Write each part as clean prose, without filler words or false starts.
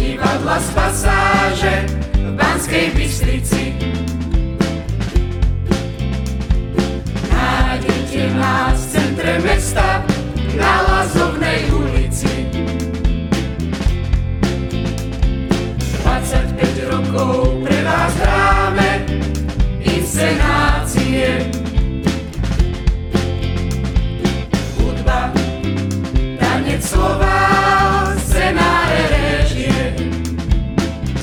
Divadla z pasáže v Banskej Bystrici. Nájdete nás v centre mesta na Lazovnej ulici. 25 rokov pre vás hráme inscenácie. Hudba, tanec, slová, scenáre, režie.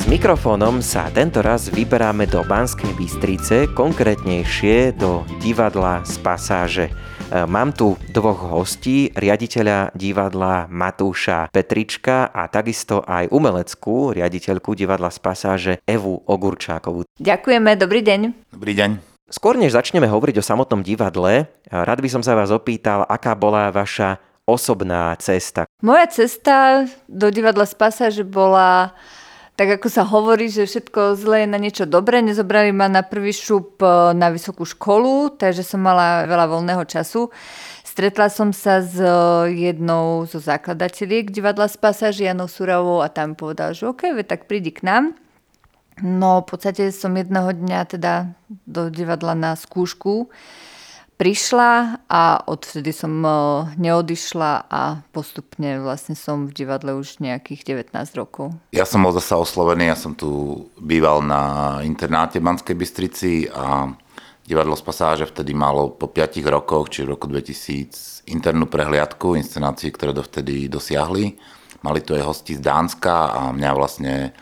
Mikrofónom sa tentoraz vyberáme do Banskej Bystrice, konkrétnejšie do divadla z pasáže. Mám tu dvoch hostí, riaditeľa divadla Matúša Petrička a takisto aj umeleckú riaditeľku divadla z pasáže Evu Ogurčákovú. Ďakujeme, dobrý deň. Dobrý deň. Skôr než začneme hovoriť o samotnom divadle, rád by som sa vás opýtal, aká bola vaša osobná cesta. Moja cesta do divadla z pasáže bola... Tak ako sa hovorí, že všetko zlé je na niečo dobré, nezobrali ma na prvý šup na vysokú školu, takže som mala veľa voľného času. Stretla som sa s jednou zo zakladateľiek divadla z pasáže, Janou Suravou, a tam povedala, že OK, tak prídi k nám. No v podstate som jedného dňa teda do divadla na skúšku prišla a odvtedy som neodišla a postupne vlastne som v divadle už nejakých 19 rokov. Ja som bol zasa oslovený, ja som tu býval na internáte v Banskej Bystrici a divadlo z pasáže vtedy malo po 5 rokoch, čiže v roku 2000, internú prehliadku, inscenácií, ktoré dovtedy dosiahli. Mali tu aj hosti z Dánska a mňa vlastne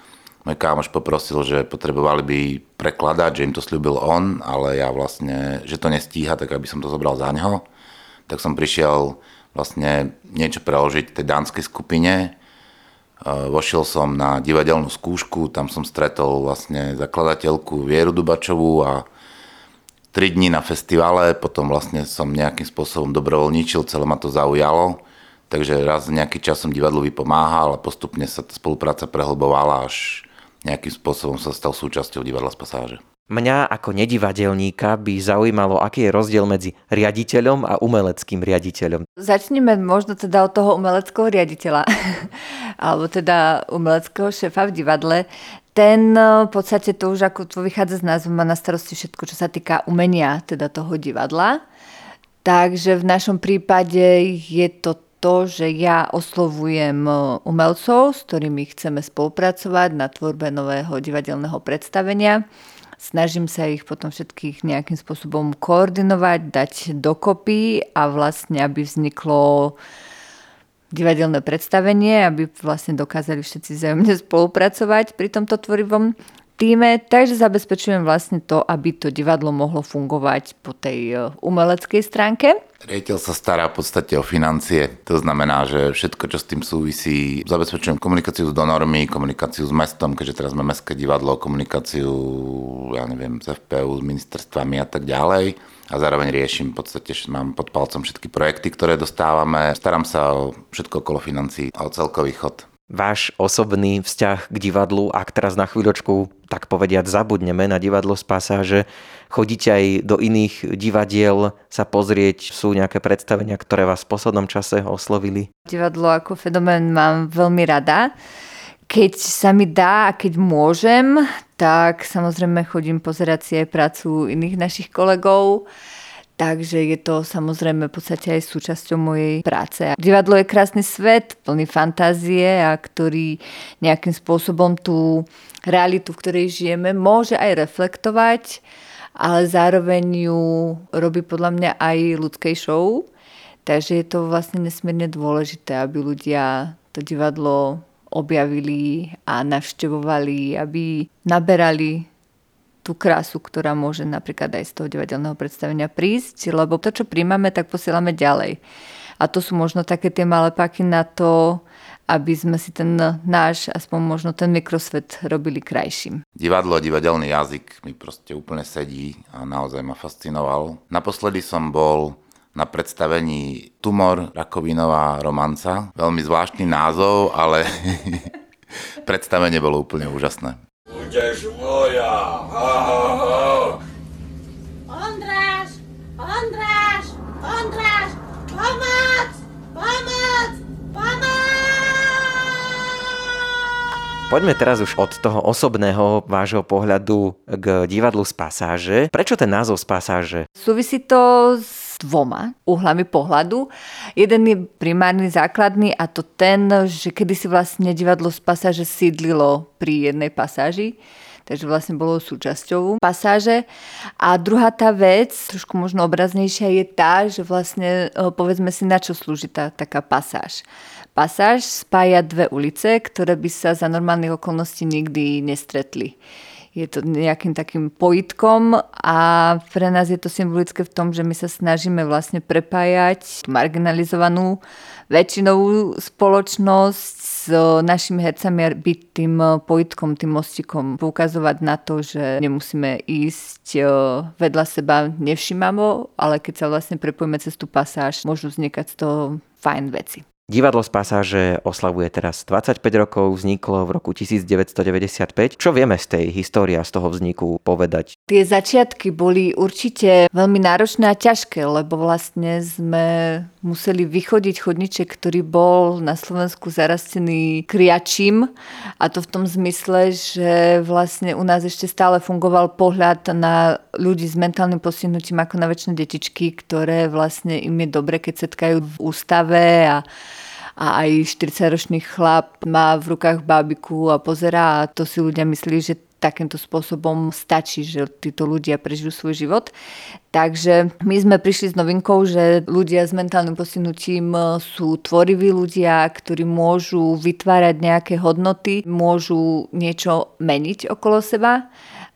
môj kámoš poprosil, že potrebovali by prekladať, že im to sľúbil on, ale ja vlastne, že to nestíha, tak aby som to zobral za neho. Tak som prišiel vlastne niečo preložiť tej dánskej skupine. Vošiel som na divadelnú skúšku, tam som stretol vlastne zakladateľku Vieru Dubačovú a 3 dní na festivale, potom vlastne som nejakým spôsobom dobrovoľničil, celé ma to zaujalo. Takže raz nejaký čas som divadlu vypomáhal a postupne sa tá spolupráca prehlbovala až... nejakým spôsobom sa stal súčasťou divadla z pasáže. Mňa ako nedivadelníka by zaujímalo, aký je rozdiel medzi riaditeľom a umeleckým riaditeľom. Začneme možno teda od toho umeleckého riaditeľa, alebo teda umeleckého šéfa v divadle. Ten v podstate to už ako to vychádza z názvu, má na starosti všetko, čo sa týka umenia, teda toho divadla. Takže v našom prípade je to, že ja oslovujem umelcov, s ktorými chceme spolupracovať na tvorbe nového divadelného predstavenia. Snažím sa ich potom všetkých nejakým spôsobom koordinovať, dať dokopy a vlastne, aby vzniklo divadelné predstavenie, aby vlastne dokázali všetci vzájomne spolupracovať pri tomto tvorivom týme. Takže zabezpečujem vlastne to, aby to divadlo mohlo fungovať po tej umeleckej stránke. Riaditeľ sa stará v podstate o financie, to znamená, že všetko, čo s tým súvisí, zabezpečujem komunikáciu s donormi, komunikáciu s mestom, keďže teraz máme mestské divadlo, komunikáciu, z FPU, s ministerstvami a tak ďalej. A zároveň riešim v podstate, že mám pod palcom všetky projekty, ktoré dostávame. Starám sa o všetko okolo financií a o celkový chod. Váš osobný vzťah k divadlu, ak teraz na chvíľočku, tak povediať, zabudneme na divadlo z pasáže, chodíte aj do iných divadiel sa pozrieť, sú nejaké predstavenia, ktoré vás v poslednom čase oslovili? Divadlo ako fenomén mám veľmi rada. Keď sa mi dá a keď môžem, tak samozrejme chodím pozerať si aj prácu iných našich kolegov. Takže je to samozrejme v podstate aj súčasťou mojej práce. Divadlo je krásny svet, plný fantázie, a ktorý nejakým spôsobom tú realitu, v ktorej žijeme, môže aj reflektovať, ale zároveň ju robí podľa mňa aj ľudskejšou. Takže je to vlastne nesmierne dôležité, aby ľudia to divadlo objavili a navštevovali, aby naberali tú krásu, ktorá môže napríklad aj z toho divadelného predstavenia prísť, lebo to, čo príjmame, tak posielame ďalej. A to sú možno také tie malé páky na to, aby sme si ten náš, aspoň možno ten mikrosvet robili krajším. Divadlo a divadelný jazyk mi proste úplne sedí a naozaj ma fascinoval. Naposledy som bol na predstavení Tumor, rakovinová romanca. Veľmi zvláštny názov, ale predstavenie bolo úplne úžasné. Budeš moja! Ondráš! Ondráš! Ondráš! Pomoc! Pomoc! Pomoc! Poďme teraz už od toho osobného vášho pohľadu k divadlu z pasáže. Prečo ten názov z pasáže? Súvisí to s dvoma uhlami pohľadu. Jeden je primárny, základný, a to ten, že kedysi vlastne divadlo z pasáže sídlilo pri jednej pasáži. Takže vlastne bolo súčasťou pasáže. A druhá tá vec, trošku možno obraznejšia, je tá, že vlastne povedzme si, na čo slúži tá taká pasáž. Pasáž spája dve ulice, ktoré by sa za normálnych okolností nikdy nestretli. Je to nejakým takým pojitkom a pre nás je to symbolické v tom, že my sa snažíme vlastne prepájať marginalizovanú väčšinovú spoločnosť s našimi hercami, byť tým pojitkom, tým mostikom, poukazovať na to, že nemusíme ísť vedľa seba nevšímavo, ale keď sa vlastne prepojíme cez tú pasáž, môžu vznikať z toho fajn veci. Divadlo z pasáže oslavuje teraz 25 rokov, vzniklo v roku 1995. Čo vieme z tej histórie a z toho vzniku povedať? Tie začiatky boli určite veľmi náročné a ťažké, lebo vlastne sme museli vychodiť chodníček, ktorý bol na Slovensku zarastený kriačím, a to v tom zmysle, že vlastne u nás ešte stále fungoval pohľad na ľudí s mentálnym postihnutím ako na väčšie detičky, ktoré vlastne im je dobre, keď setkajú v ústave, a aj 40-ročný chlap má v rukách bábiku a pozerá, a to si ľudia myslí, že takýmto spôsobom stačí, že títo ľudia prežijú svoj život. Takže my sme prišli s novinkou, že ľudia s mentálnym postihnutím sú tvoriví ľudia, ktorí môžu vytvárať nejaké hodnoty, môžu niečo meniť okolo seba.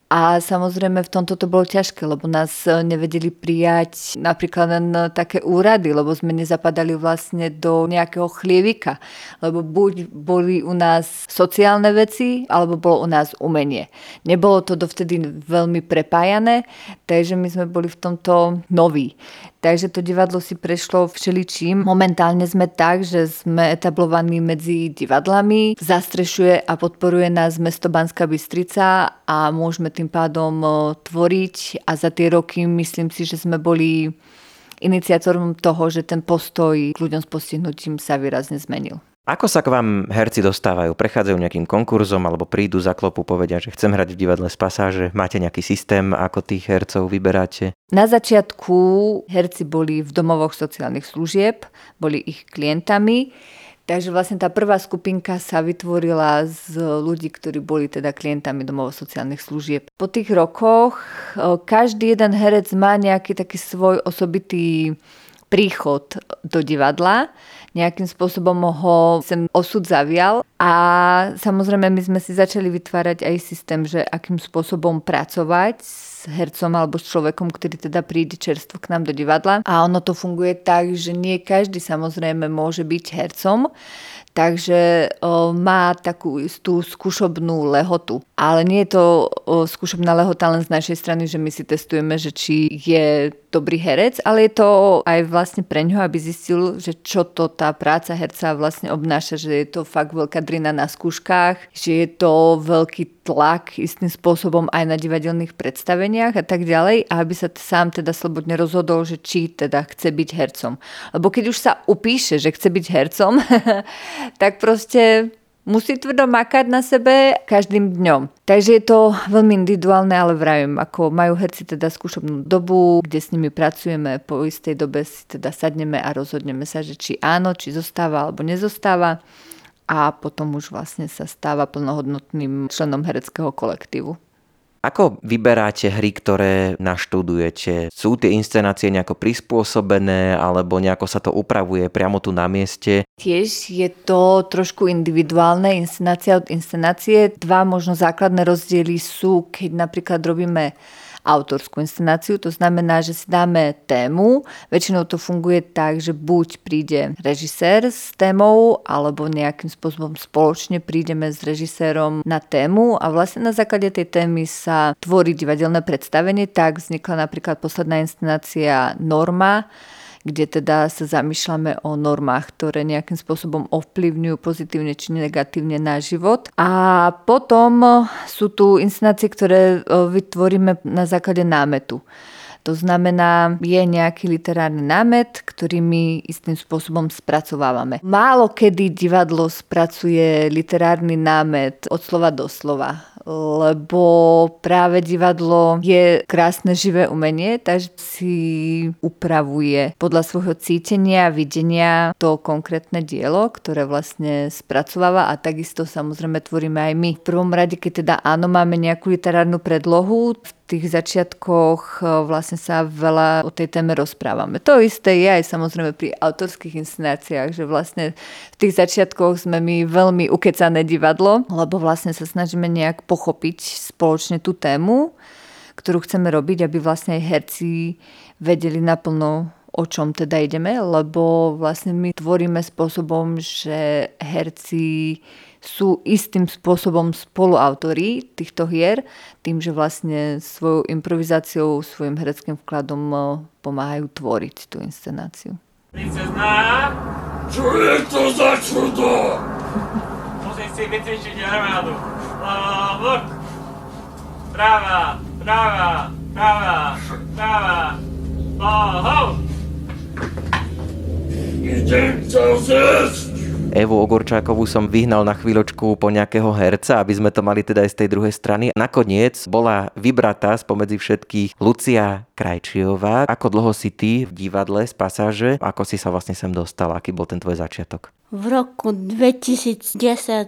A samozrejme v tomto to bolo ťažké, lebo nás nevedeli prijať napríklad len také úrady, lebo sme nezapadali vlastne do nejakého chlievika. Lebo buď boli u nás sociálne veci, alebo bolo u nás umenie. Nebolo to dovtedy veľmi prepájané, takže my sme boli v tomto noví. Takže to divadlo si prešlo všeličím. Momentálne sme tak, že sme etablovaní medzi divadlami. Zastrešuje a podporuje nás mesto Banská Bystrica a môžeme tým pádom tvoriť. A za tie roky myslím si, že sme boli iniciátorom toho, že ten postoj k ľuďom s postihnutím sa výrazne zmenil. Ako sa k vám herci dostávajú? Prechádzajú nejakým konkurzom alebo prídu, zaklopu, povedia, že chcem hrať v divadle z pasáže? Máte nejaký systém, ako tých hercov vyberáte? Na začiatku herci boli v domovoch sociálnych služieb, boli ich klientami. Takže vlastne tá prvá skupinka sa vytvorila z ľudí, ktorí boli teda klientami domov sociálnych služieb. Po tých rokoch každý jeden herec má nejaký taký svoj osobitý príchod do divadla. Nejakým spôsobom ho sem osud zavial. A samozrejme my sme si začali vytvárať aj systém, že akým spôsobom pracovať s hercom alebo s človekom, ktorý teda príde čerstvo k nám do divadla. A ono to funguje tak, že nie každý samozrejme môže byť hercom, takže má takú istú skúšobnú lehotu. Ale nie je to skúšobná lehota len z našej strany, že my si testujeme, že či je dobrý herec, ale je to aj vlastne pre ňoho, aby zistil, že čo to tá práca herca vlastne obnáša, že je to fakt veľká drina na skúškach, že je to veľký tlak istým spôsobom aj na divadelných predstaveniach a tak ďalej, a aby sa sám teda slobodne rozhodol, že či teda chce byť hercom. Lebo keď už sa upíše, že chce byť hercom, tak proste musí tvrdo makať na sebe každým dňom. Takže je to veľmi individuálne, ale vravím, ako majú herci teda skúšobnú dobu, kde s nimi pracujeme, po istej dobe si teda sadneme a rozhodneme sa, že či áno, či zostáva alebo nezostáva, a potom už vlastne sa stáva plnohodnotným členom hereckého kolektívu. Ako vyberáte hry, ktoré naštudujete? Sú tie inscenácie nejako prispôsobené alebo nejako sa to upravuje priamo tu na mieste? Tiež je to trošku individuálne, inscenácia od inscenácie. Dva možno základné rozdiely sú, keď napríklad robíme autorskú inscenáciu, to znamená, že si dáme tému. Väčšinou to funguje tak, že buď príde režisér s témou, alebo nejakým spôsobom spoločne prídeme s režisérom na tému a vlastne na základe tej témy sa tvorí divadelné predstavenie. Tak vznikla napríklad posledná inscenácia Norma, kde teda sa zamýšľame o normách, ktoré nejakým spôsobom ovplyvňujú pozitívne či negatívne náš život. A potom sú tu inscenácie, ktoré vytvoríme na základe námetu. To znamená, je nejaký literárny námet, ktorý my istým spôsobom spracovávame. Málo kedy divadlo spracuje literárny námet od slova do slova, lebo práve divadlo je krásne živé umenie, takže si upravuje podľa svojho cítenia, videnia to konkrétne dielo, ktoré vlastne spracováva a takisto samozrejme tvoríme aj my. V prvom rade, keď teda áno, máme nejakú literárnu predlohu, v tých začiatkoch vlastne sa veľa o tej téme rozprávame. To isté je aj samozrejme pri autorských inscenáciách, že vlastne v tých začiatkoch sme my veľmi ukecané divadlo, lebo vlastne sa snažíme nejak pochopiť spoločne tú tému, ktorú chceme robiť, aby vlastne aj herci vedeli naplno, o čom teda ideme, lebo vlastne my tvoríme spôsobom, že herci sú istým spôsobom spoluautori týchto hier, tým, že vlastne svojou improvizáciou, svojim hereckým vkladom pomáhajú tvoriť tú inscenáciu. Princezná! Čo je to za čudo? Musím si vycvičiť armádu. Lok! Práva! Práva! Práva! Práva! Ho! Idem sa zjesť! Evu Ogorčákovú som vyhnal na chvíľočku po nejakého herca, aby sme to mali teda aj z tej druhej strany. Nakoniec bola vybratá spomedzi všetkých Lucia Krajčiová. Ako dlho si ty v divadle z Pasáže? Ako si sa vlastne sem dostala? Aký bol ten tvoj začiatok? V roku 2010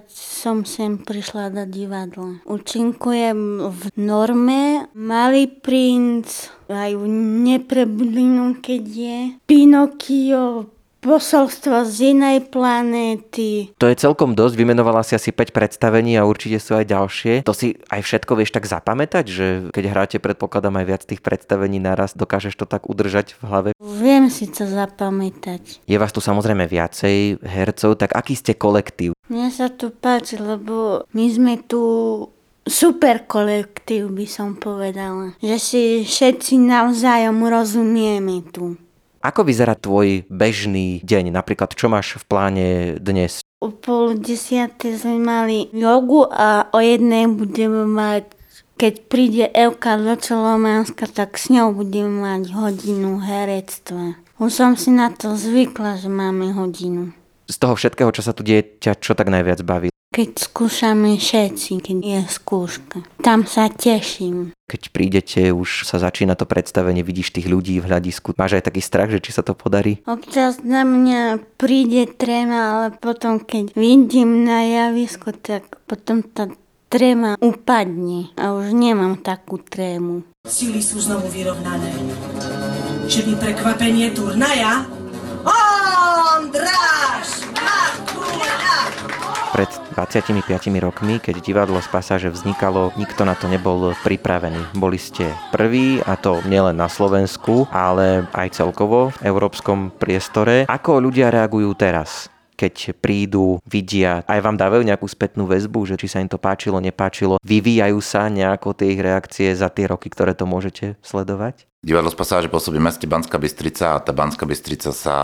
som sem prišla do divadla. Účinkujem v Norme, Malý princ, aj v Nepreblinu, keď je, Pinokio, Posolstvo z inej planéty. To je celkom dosť, vymenovala si asi 5 predstavení a určite sú aj ďalšie. To si aj všetko vieš tak zapamätať, že keď hráte, predpokladám, aj viac tých predstavení naraz, dokážeš to tak udržať v hlave? Viem si to zapamätať. Je vás tu samozrejme viacej hercov, tak aký ste kolektív? Mne sa tu páči, lebo my sme tu super kolektív, by som povedala. Že si všetci navzájom rozumieme tu. Ako vyzerá tvoj bežný deň? Napríklad, čo máš v pláne dnes? O 9:30 sme mali jogu a o 1:00 budeme mať, keď príde Evka Dočolománska, tak s ňou budeme mať hodinu herectva. Už som si na to zvykla, že máme hodinu. Z toho všetkého, čo sa tu deje, ťa čo tak najviac baví? Keď skúšame všetci, keď je skúška. Tam sa teším. Keď prídete, už sa začína to predstavenie, vidíš tých ľudí v hľadisku. Máš aj taký strach, že či sa to podarí? Občas na mňa príde tréma, ale potom keď vidím na javisku, tak potom tá tréma upadne a už nemám takú trému. Síly sú znovu vyrovnané. Že by prekvapenie turnaja Ondráš Makula! Pred 25 rokmi, keď divadlo z Pasáže vznikalo, nikto na to nebol pripravený. Boli ste prví, a to nielen na Slovensku, ale aj celkovo v európskom priestore. Ako ľudia reagujú teraz, keď prídu, vidia, aj vám dávajú nejakú spätnú väzbu, že či sa im to páčilo, nepáčilo? Vyvíjajú sa nejako tie ich reakcie za tie roky, ktoré to môžete sledovať? Divadlo z Pasáže pôsobí v meste Banská Bystrica a tá Banská Bystrica sa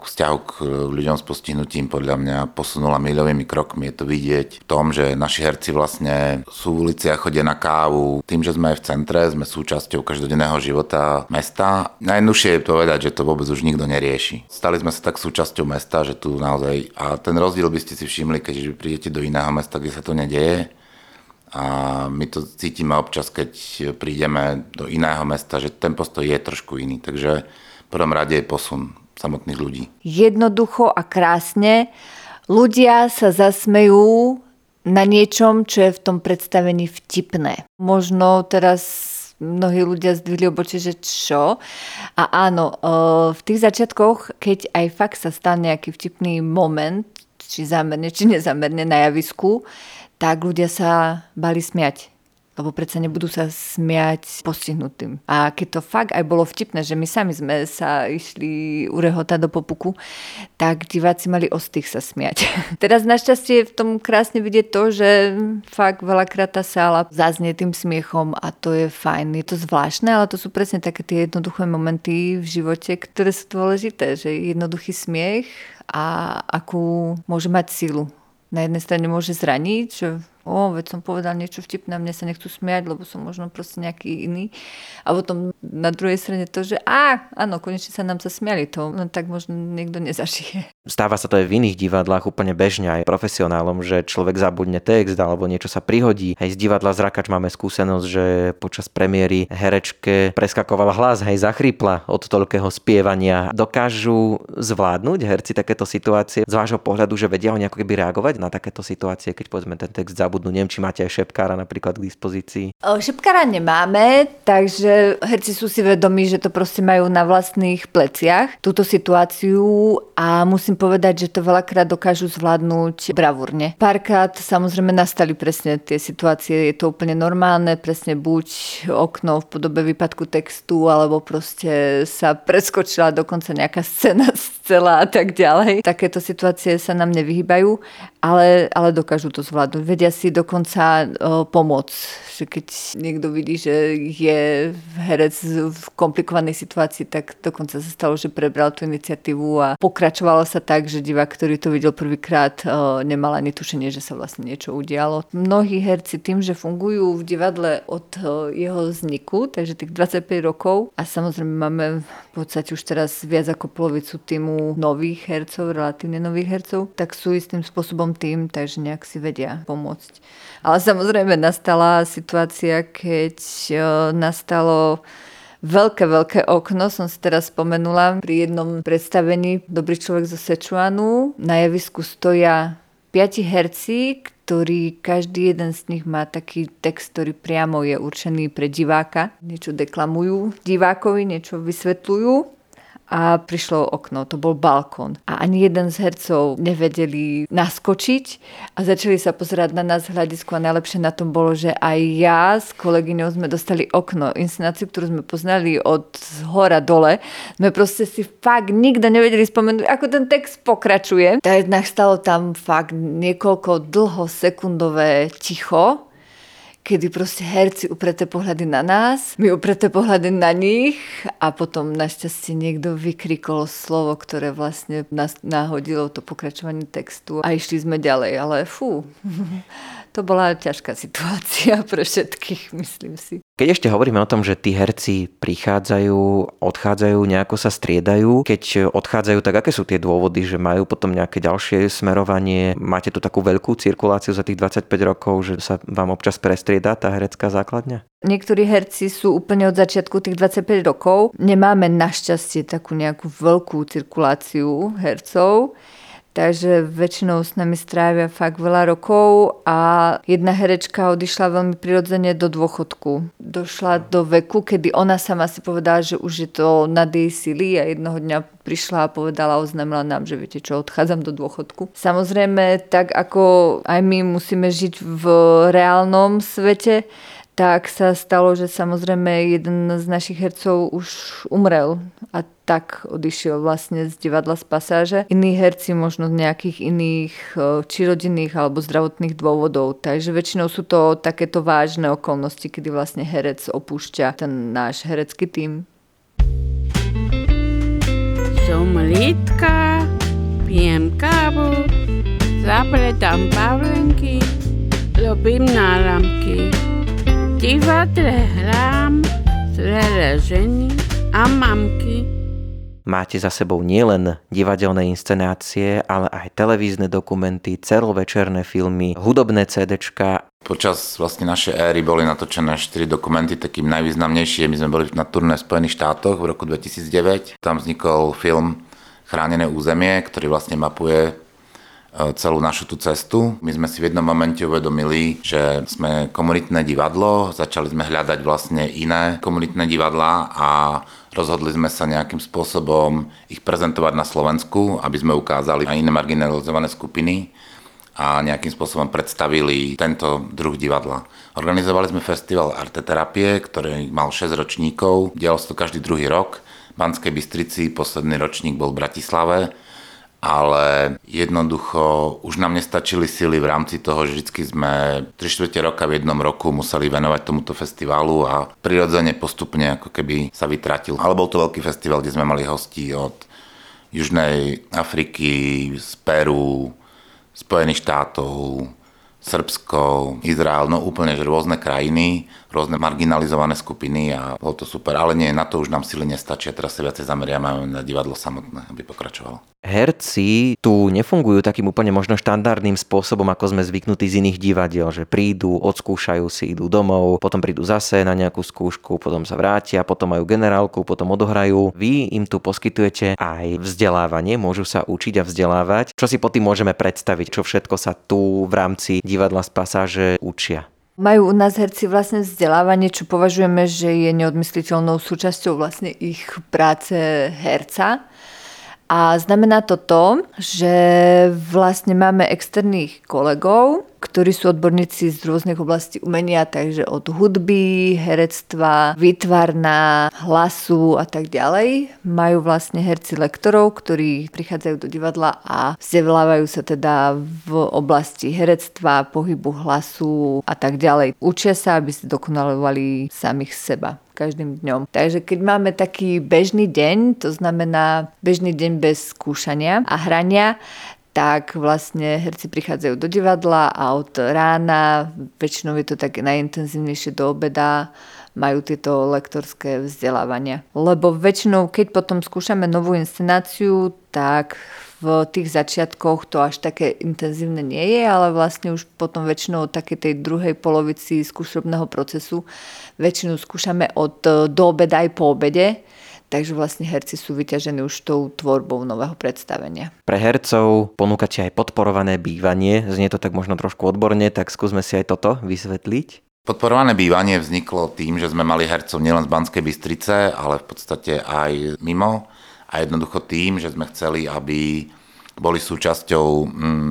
k vzťahu k ľuďom s postihnutím podľa mňa posunula milovými krokmi. Je to vidieť v tom, že naši herci vlastne sú v ulici a chodia na kávu. Tým, že sme aj v centre, sme súčasťou každodenného života mesta. Najjednoduchšie je povedať, že to vôbec už nikto nerieši. Stali sme sa tak súčasťou mesta, že tu naozaj... A ten rozdiel by ste si všimli, keď prídete do iného mesta, kde sa to nedeje. A my to cítime občas, keď prídeme do iného mesta, že ten postoj je trošku iný. Takže v prvom rade je posun samotných ľudí. Jednoducho a krásne ľudia sa zasmejú na niečom, čo je v tom predstavení vtipné. Možno teraz mnohí ľudia zdvihli obočie, že čo? A áno, v tých začiatkoch, keď aj fakt sa stane nejaký vtipný moment, či zámerne, či nezámerne na javisku, tak ľudia sa bali smiať. Lebo predsa nebudú sa smiať postihnutým. A keď to fakt aj bolo vtipné, že my sami sme sa išli urehotať do popuku, tak diváci mali ostých sa smiať. Teraz našťastie je v tom krásne vidieť to, že fakt veľakrát tá sála zaznie tým smiechom a to je fajn. Je to zvláštne, ale to sú presne také tie jednoduché momenty v živote, ktoré sú dôležité. Že jednoduchý smiech a akú môže mať silu. Na jednej strane môže zraniť, že veď som povedal niečo vtipné, mne sa nechcú smiať, lebo som možno proste nejaký iný. A potom na druhej strane to, že áno, konečne sa nám zasmiali, to len tak možno niekto nezažije. Stáva sa to aj v iných divadlách úplne bežne aj profesionálom, že človek zabudne text alebo niečo sa prihodí. Hej, z divadla Zrakač máme skúsenosť, že počas premiéry herečke preskakovala hlas, hej, zachrípla od toľkého spievania. Dokážu zvládnuť herci takéto situácie z vášho pohľadu, že vedia ho nejako keby reagovať na takéto situácie, keď povedzme ten text zabudnú? Neviem, či máte aj šepkára napríklad k dispozícii. Šepkára nemáme, takže herci sú si vedomí, že to proste majú na vlastných pleciach túto situáciu a musím povedať, že to veľakrát dokážu zvládnuť bravúrne. Párkrát samozrejme nastali presne tie situácie, je to úplne normálne, presne buď okno v podobe výpadku textu, alebo proste sa preskočila dokonca nejaká scéna z cela a tak ďalej. Takéto situácie sa nám nevyhýbajú, ale dokážu to zvládnuť. Vedia si dokonca pomôcť. Keď niekto vidí, že je herec v komplikovanej situácii, tak dokonca sa stalo, že prebral tú iniciatívu a pokračovalo sa tak, že divák, ktorý to videl prvýkrát, nemal ani tušenie, že sa vlastne niečo udialo. Mnohí herci tým, že fungujú v divadle od jeho vzniku, takže tých 25 rokov a samozrejme máme v podstate už teraz viac ako polovicu týmu nových hercov, relatívne nových hercov, tak sú istým spôsobom tým, takže nejak si vedia pomôcť. Ale samozrejme nastala situácia, keď nastalo veľké okno, som si teraz spomenula. Pri jednom predstavení Dobrý človek zo Sečuanu na javisku stoja 5 herci, ktorý každý jeden z nich má taký text, ktorý priamo je určený pre diváka. Niečo deklamujú divákovi, niečo vysvetľujú. A prišlo okno, to bol balkón. A ani jeden z hercov nevedeli naskočiť a začali sa pozerať na nás v hľadisku a najlepšie na tom bolo, že aj ja s kolegyňou sme dostali okno. Inscenáciu, ktorú sme poznali od hora dole, sme proste si fakt nikto nevedeli spomenúť, ako ten text pokračuje. Tak nastalo tam fakt niekoľko dlhosekundové ticho, kedy proste herci upreté pohľady na nás, my upreté pohľady na nich a potom našťastie niekto vykrikol slovo, ktoré vlastne nás náhodilo to pokračovanie textu a išli sme ďalej, ale to bola ťažká situácia pre všetkých, myslím si. Keď ešte hovoríme o tom, že tí herci prichádzajú, odchádzajú, nejako sa striedajú, keď odchádzajú, tak aké sú tie dôvody, že majú potom nejaké ďalšie smerovanie? Máte tu takú veľkú cirkuláciu za tých 25 rokov, že sa vám občas prestriedá tá herecká základňa? Niektorí herci sú úplne od začiatku tých 25 rokov. Nemáme našťastie takú nejakú veľkú cirkuláciu hercov. Takže väčšinou s nami strávia fakt veľa rokov a jedna herečka odišla veľmi prirodzene do dôchodku. Došla do veku, kedy ona sama si povedala, že už je to nad jej sily a jednoho dňa prišla a povedala, oznámila nám, že viete čo, odchádzam do dôchodku. Samozrejme, tak ako aj my musíme žiť v reálnom svete, tak sa stalo, že samozrejme jeden z našich hercov už umrel a tak odišiel vlastne z divadla z pasáže. Iní herci možno z nejakých iných či rodinných alebo zdravotných dôvodov. Takže väčšinou sú to takéto vážne okolnosti, kedy vlastne herec opúšťa ten náš herecký tím. Som Lidka, pijem kávu, zapletám pavlenky, robím náramky. V divadle hrám zlé ženy a mamky. Máte za sebou nielen divadelné inscenácie, ale aj televízne dokumenty, celovečerné filmy, hudobné CDčka. Počas vlastne našej éry boli natočené 4 dokumenty, takým najvýznamnejším. My sme boli na turné v Spojených štátoch v roku 2009. Tam vznikol film Chránené územie, ktorý vlastne mapuje celú našu tú cestu. My sme si v jednom momente uvedomili, že sme komunitné divadlo, začali sme hľadať vlastne iné komunitné divadlá a rozhodli sme sa nejakým spôsobom ich prezentovať na Slovensku, aby sme ukázali aj iné marginalizované skupiny a nejakým spôsobom predstavili tento druh divadla. Organizovali sme festival arteterapie, ktorý mal 6 ročníkov, dialo sa to každý druhý rok. V Banskej Bystrici posledný ročník bol v Bratislave, ale jednoducho už nám nestačili sily v rámci toho, že vždy sme 3/4 roka v jednom roku museli venovať tomuto festivalu a prirodzene postupne ako keby sa vytratil. Ale bol to veľký festival, kde sme mali hostí od Južnej Afriky, z Peru, Spojených štátov, Srbsko, Izrael, no úplne že rôzne krajiny, rôzne marginalizované skupiny a bolo to super, ale nie, na to už nám sily nestačia, teraz sa viacej zameriame na divadlo samotné, aby pokračovalo. Herci tu nefungujú takým úplne možno štandardným spôsobom, ako sme zvyknutí z iných divadiel, že prídu, odskúšajú si, idú domov, potom prídu zase na nejakú skúšku, potom sa vrátia, potom majú generálku, potom odohrajú. Vy im tu poskytujete aj vzdelávanie, môžu sa učiť a vzdelávať. Čo si pod tým môžeme predstaviť, čo všetko sa tu v rámci divadla z pasáže učia? Majú u nás herci vlastne vzdelávanie, čo považujeme, že je neodmysliteľnou súčasťou vlastne ich práce herca. A znamená to to, že vlastne máme externých kolegov, ktorí sú odborníci z rôznych oblastí umenia, takže od hudby, herectva, výtvarna, hlasu a tak ďalej. Majú vlastne herci lektorov, ktorí prichádzajú do divadla a vzdelávajú sa teda v oblasti herectva, pohybu, hlasu a tak ďalej. Učia sa, aby si dokonalovali samých seba každým dňom. Takže keď máme taký bežný deň, to znamená bežný deň bez skúšania a hrania, tak vlastne herci prichádzajú do divadla a od rána, väčšinou je to tak najintenzívnejšie do obeda, majú tieto lektorské vzdelávania. Lebo väčšinou, keď potom skúšame novú inscenáciu, tak v tých začiatkoch to až také intenzívne nie je, ale vlastne už potom väčšinou od takej tej druhej polovici skúšobného procesu väčšinou skúšame od do obeda aj po obede. Takže vlastne herci sú vyťažení už tou tvorbou nového predstavenia. Pre hercov ponúkate aj podporované bývanie. Znie to tak možno trošku odborne, tak skúsme si aj toto vysvetliť. Podporované bývanie vzniklo tým, že sme mali hercov nielen z Banskej Bystrice, ale v podstate aj mimo. A jednoducho tým, že sme chceli, aby boli súčasťou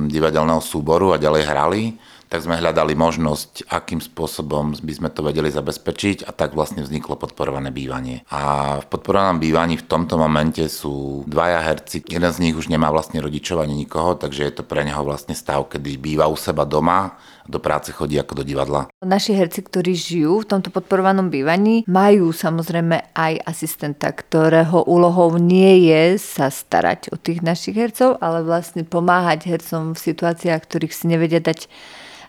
divadelného súboru a ďalej hrali, tak sme hľadali možnosť, akým spôsobom by sme to vedeli zabezpečiť a tak vlastne vzniklo podporované bývanie. A v podporovanom bývaní v tomto momente sú dvaja herci, jeden z nich už nemá vlastne rodičov ani nikoho, takže je to pre neho vlastne stav, kedy býva u seba doma, do práce chodí ako do divadla. Naši herci, ktorí žijú v tomto podporovanom bývaní, majú samozrejme aj asistenta, ktorého úlohou nie je sa starať o tých našich hercov, ale vlastne pomáhať hercom v situáciách, ktorých si nevedia dať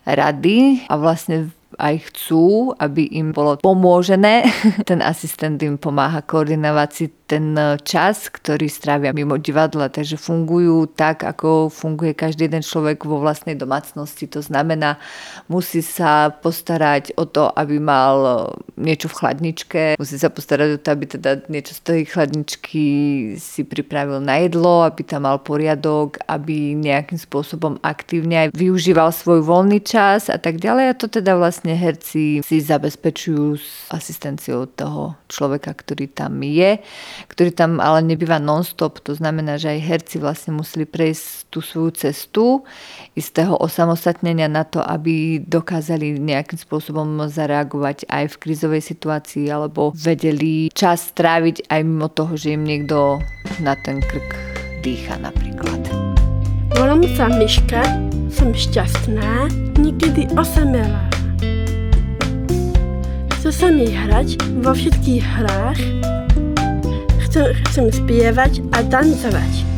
rady a vlastne aj chcú, aby im bolo pomôžené. Ten asistent im pomáha koordinovať si ten čas, ktorý strávia mimo divadla, takže fungujú tak, ako funguje každý jeden človek vo vlastnej domácnosti. To znamená, musí sa postarať o to, aby mal niečo v chladničke, musí sa postarať o to, aby teda niečo z tej chladničky si pripravil na jedlo, aby tam mal poriadok, aby nejakým spôsobom aktívne aj využíval svoj voľný čas a tak ďalej. A to teda vlastne herci si zabezpečujú s asistenciou toho človeka, ktorý tam je, ktorý tam ale nebýva non-stop. To znamená, že aj herci vlastne museli prejsť tú svoju cestu istého osamostatnenia na to, aby dokázali nejakým spôsobom zareagovať aj v krízovej situácii alebo vedeli čas stráviť aj mimo toho, že im niekto na ten krk dýcha napríklad. Volám sa Miška, som šťastná, niekedy osamelá. Chcú sa mi hrať vo všetkých hrách, chcem spievať a tancovať.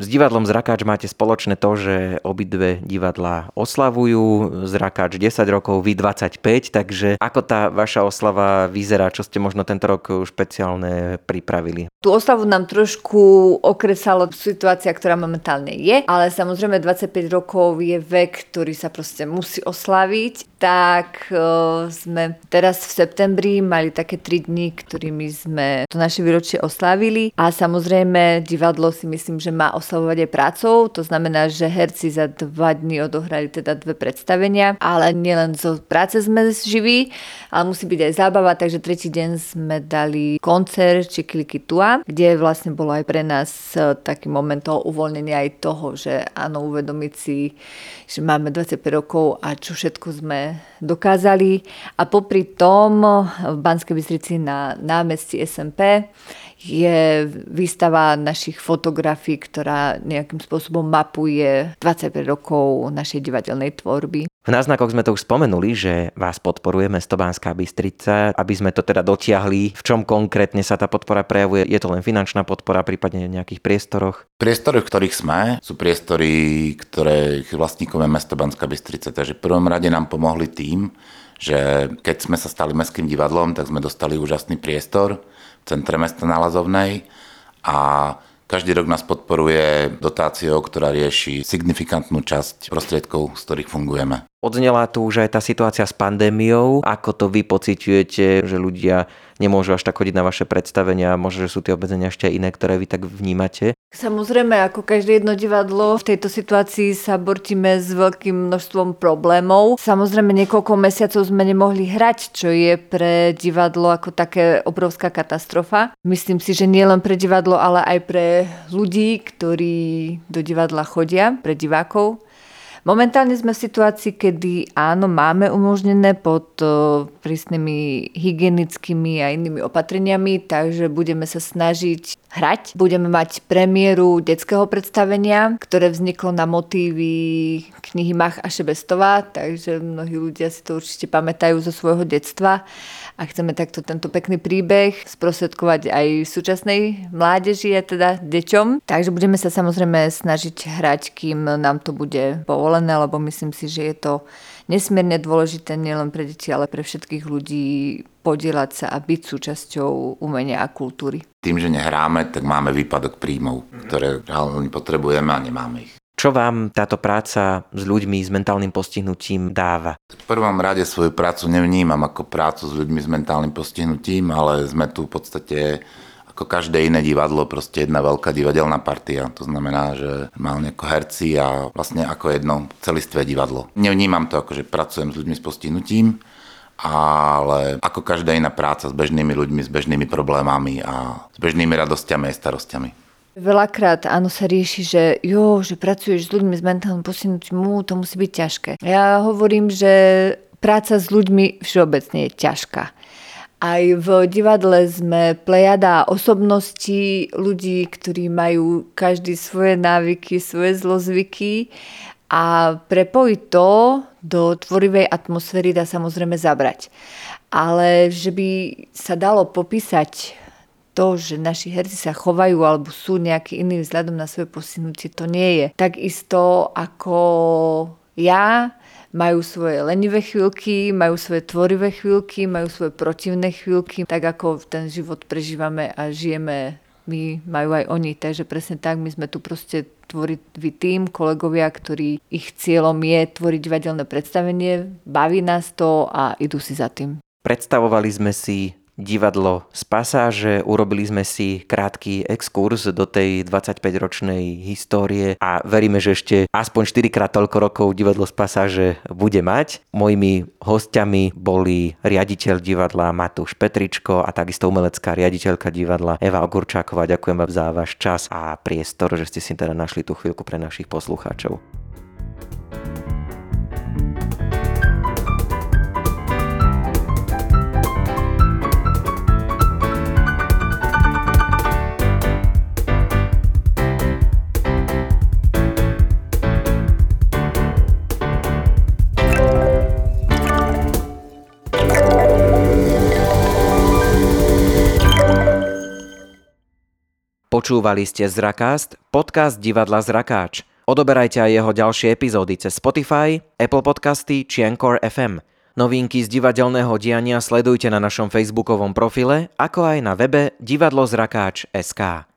S divadlom Zrakáč máte spoločné to, že obidve divadlá oslavujú. Zrakáč 10 rokov, vy 25, takže ako tá vaša oslava vyzerá? Čo ste možno tento rok špeciálne pripravili? Tú oslavu nám trošku okresalo situácia, ktorá momentálne je, ale samozrejme 25 rokov je vek, ktorý sa proste musí oslaviť. Tak sme teraz v septembri mali také 3 dni, ktorými sme to naše výročie oslavili a samozrejme divadlo si myslím, že má oslaviť absolvovanie prácov, to znamená, že herci za 2 dni odohrali teda 2 predstavenia, ale nielen zo práce sme živí, ale musí byť aj zábava, takže tretí deň sme dali koncert Čikilikitua, kde vlastne bolo aj pre nás taký moment toho uvoľnenia aj toho, že áno, uvedomiť si, že máme 25 rokov a čo všetko sme dokázali. A popri tom v Banskej Bystrici na námestí SMP je výstava našich fotografií, ktorá nejakým spôsobom mapuje 25 rokov našej divadelnej tvorby. V náznakoch sme to už spomenuli, že vás podporuje mesto Banská Bystrica. Aby sme to teda dotiahli, v čom konkrétne sa tá podpora prejavuje? Je to len finančná podpora, prípadne v nejakých priestoroch? Priestory, v ktorých sme, sú priestory, ktoré vlastníkom je mesto Banská Bystrica. Takže v prvom rade nám pomohli tým, že keď sme sa stali mestským divadlom, tak sme dostali úžasný priestor v centre mesta na Lazovnej a každý rok nás podporuje dotáciou, ktorá rieši signifikantnú časť prostriedkov, z ktorých fungujeme. Odznela tu už aj tá situácia s pandémiou. Ako to vy pociťujete, že ľudia nemôžu až tak chodiť na vaše predstavenia, možno, že sú tie obmedzenia ešte iné, ktoré vy tak vnímate? Samozrejme, ako každé jedno divadlo, v tejto situácii sa bortíme s veľkým množstvom problémov. Samozrejme, niekoľko mesiacov sme nemohli hrať, čo je pre divadlo ako také obrovská katastrofa. Myslím si, že nie len pre divadlo, ale aj pre ľudí, ktorí do divadla chodia, pre divákov. Momentálne sme v situácii, kedy áno, máme umožnené pod prísnymi hygienickými a inými opatreniami, takže budeme sa snažiť hrať. Budeme mať premiéru detského predstavenia, ktoré vzniklo na motívy knihy Mach a Šebestová, takže mnohí ľudia si to určite pamätajú zo svojho detstva a chceme takto tento pekný príbeh sprostredkovať aj súčasnej mládeži, a teda deťom. Takže budeme sa samozrejme snažiť hrať, kým nám to bude povolené, lebo myslím si, že je to nesmierne dôležité nielen pre deti, ale pre všetkých ľudí podieľať sa a byť súčasťou umenia a kultúry. Tým, že nehráme, tak máme výpadok príjmov, ktoré reálne potrebujeme a nemáme ich. Čo vám táto práca s ľuďmi s mentálnym postihnutím dáva? V prvom rade svoju prácu nevnímam ako prácu s ľuďmi s mentálnym postihnutím, ale sme tu v podstate ako každé iné divadlo, proste jedna veľká divadelná partia. To znamená, že mám nejako herci a vlastne ako jedno celistvé divadlo. Nevnímam to ako, že pracujem s ľuďmi s postihnutím, ale ako každá iná práca s bežnými ľuďmi, s bežnými problémami a s bežnými radosťami a starostiami. Veľakrát áno sa rieši, že pracuješ s ľuďmi s mentálnym postihnutím, to musí byť ťažké. Ja hovorím, že práca s ľuďmi všeobecne je ťažká. Aj v divadle sme plejada osobností ľudí, ktorí majú každý svoje návyky, svoje zlozvyky a prepojiť to do tvorivej atmosféry dá samozrejme zabrať. Ale že by sa dalo popísať to, že naši herci sa chovajú alebo sú nejaký iný vzhľadom na svoje postihnutie, to nie je. Takisto ako ja, majú svoje lenivé chvíľky, majú svoje tvorivé chvíľky, majú svoje protivné chvíľky. Tak ako ten život prežívame a žijeme, my majú aj oni. Takže presne tak, my sme tu proste tvorivý tím, kolegovia, ktorí ich cieľom je tvoriť divadelné predstavenie. Baví nás to a idú si za tým. Predstavovali sme si divadlo z pasáže, urobili sme si krátky exkurs do tej 25-ročnej histórie a veríme, že ešte aspoň 4-krát toľko rokov divadlo z pasáže bude mať. Mojimi hostiami boli riaditeľ divadla Matúš Petričko a takisto umelecká riaditeľka divadla Eva Ogurčáková. Ďakujem vám za váš čas a priestor, že ste si teda našli tú chvíľku pre našich poslucháčov. Počúvali ste Zrakast, podcast divadla Zrakáč. Odoberajte aj jeho ďalšie epizódy cez Spotify, Apple Podcasty či Anchor FM. Novinky z divadelného diania sledujte na našom facebookovom profile, ako aj na webe divadlozrakáč.sk.